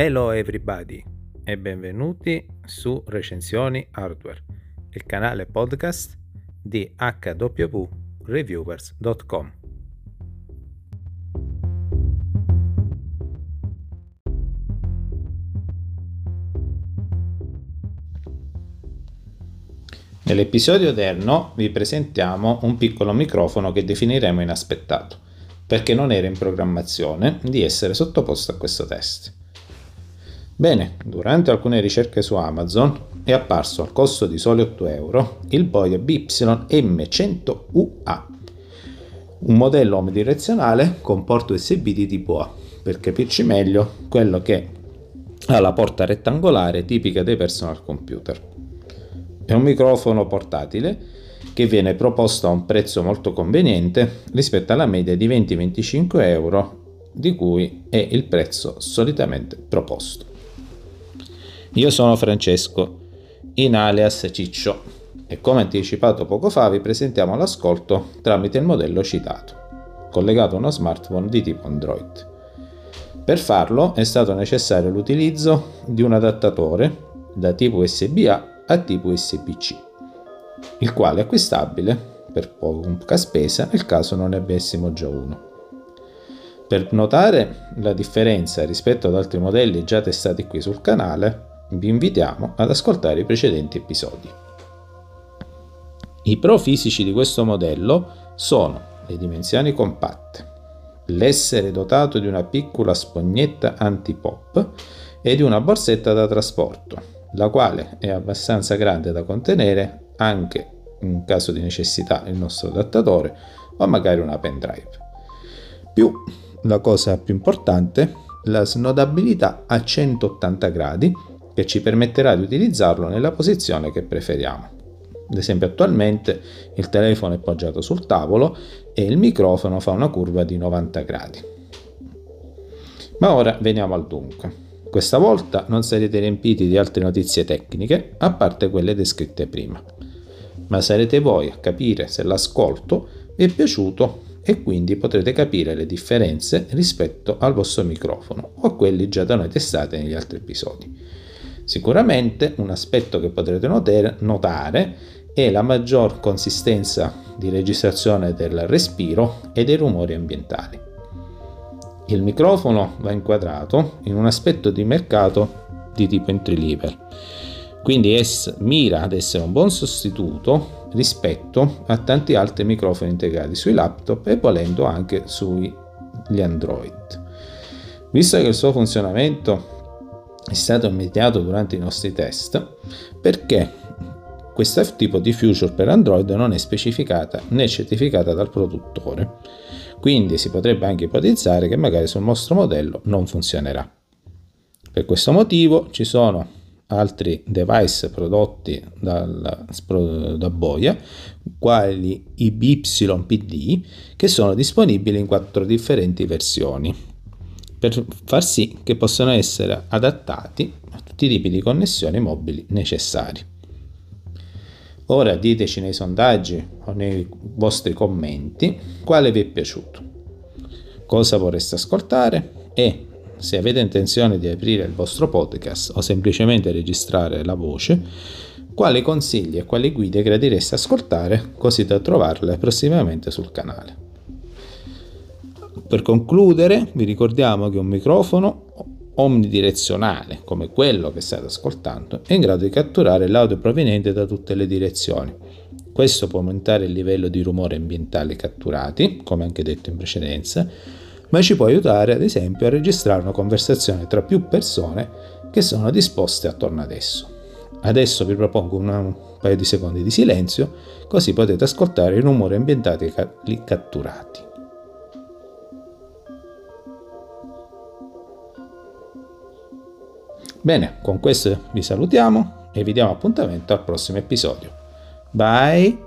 Hello everybody e benvenuti su Recensioni Hardware, il canale podcast di hwreviewers.com. Nell'episodio odierno vi presentiamo un piccolo microfono che definiremo inaspettato, perché non era in programmazione di essere sottoposto a questo test. Bene, durante alcune ricerche su Amazon è apparso al costo di soli €8 il Boya BY-M100UA, un modello omnidirezionale con porto USB di tipo A, per capirci meglio quello che ha la porta rettangolare tipica dei personal computer. È un microfono portatile che viene proposto a un prezzo molto conveniente rispetto alla media di €20-25 di cui è il prezzo solitamente proposto. Io sono Francesco, in alias Ciccio, e come anticipato poco fa vi presentiamo l'ascolto tramite il modello citato, collegato a uno smartphone di tipo Android. Per farlo è stato necessario l'utilizzo di un adattatore da tipo USB A a tipo USB-C, il quale è acquistabile per poca spesa nel caso non ne avessimo già uno. Per notare la differenza rispetto ad altri modelli già testati qui sul canale, vi invitiamo ad ascoltare i precedenti episodi. I pro fisici di questo modello sono le dimensioni compatte, l'essere dotato di una piccola spugnetta anti-pop e di una borsetta da trasporto, la quale è abbastanza grande da contenere anche in caso di necessità il nostro adattatore o magari una pendrive. Più la cosa più importante, la snodabilità a 180 gradi che ci permetterà di utilizzarlo nella posizione che preferiamo. Ad esempio, attualmente il telefono è poggiato sul tavolo e il microfono fa una curva di 90 gradi. Ma ora veniamo al dunque. Questa volta non sarete riempiti di altre notizie tecniche, a parte quelle descritte prima, ma sarete voi a capire se l'ascolto vi è piaciuto e quindi potrete capire le differenze rispetto al vostro microfono o a quelli già da noi testati negli altri episodi. Sicuramente un aspetto che potrete notare è la maggior consistenza di registrazione del respiro e dei rumori ambientali. Il microfono va inquadrato in un aspetto di mercato di tipo entry level, quindi mira ad essere un buon sostituto rispetto a tanti altri microfoni integrati sui laptop e volendo anche sugli Android. Visto che il suo funzionamento è stato immediato durante i nostri test, perché questo tipo di feature per Android non è specificata né certificata dal produttore, quindi si potrebbe anche ipotizzare che magari sul nostro modello non funzionerà. Per questo motivo ci sono altri device prodotti da Boya, quali i BYPD, che sono disponibili in 4 differenti versioni, per far sì che possano essere adattati a tutti i tipi di connessioni mobili necessari. Ora diteci nei sondaggi o nei vostri commenti quale vi è piaciuto, cosa vorreste ascoltare e se avete intenzione di aprire il vostro podcast o semplicemente registrare la voce, quali consigli e quali guide gradireste ascoltare, così da trovarle prossimamente sul canale. Per concludere, vi ricordiamo che un microfono omnidirezionale come quello che state ascoltando è in grado di catturare l'audio proveniente da tutte le direzioni. Questo può aumentare il livello di rumore ambientale catturati, come anche detto in precedenza, ma ci può aiutare ad esempio a registrare una conversazione tra più persone che sono disposte attorno ad esso. Adesso vi propongo un paio di secondi di silenzio, così potete ascoltare i rumori ambientali catturati. Bene, con questo vi salutiamo e vi diamo appuntamento al prossimo episodio. Bye!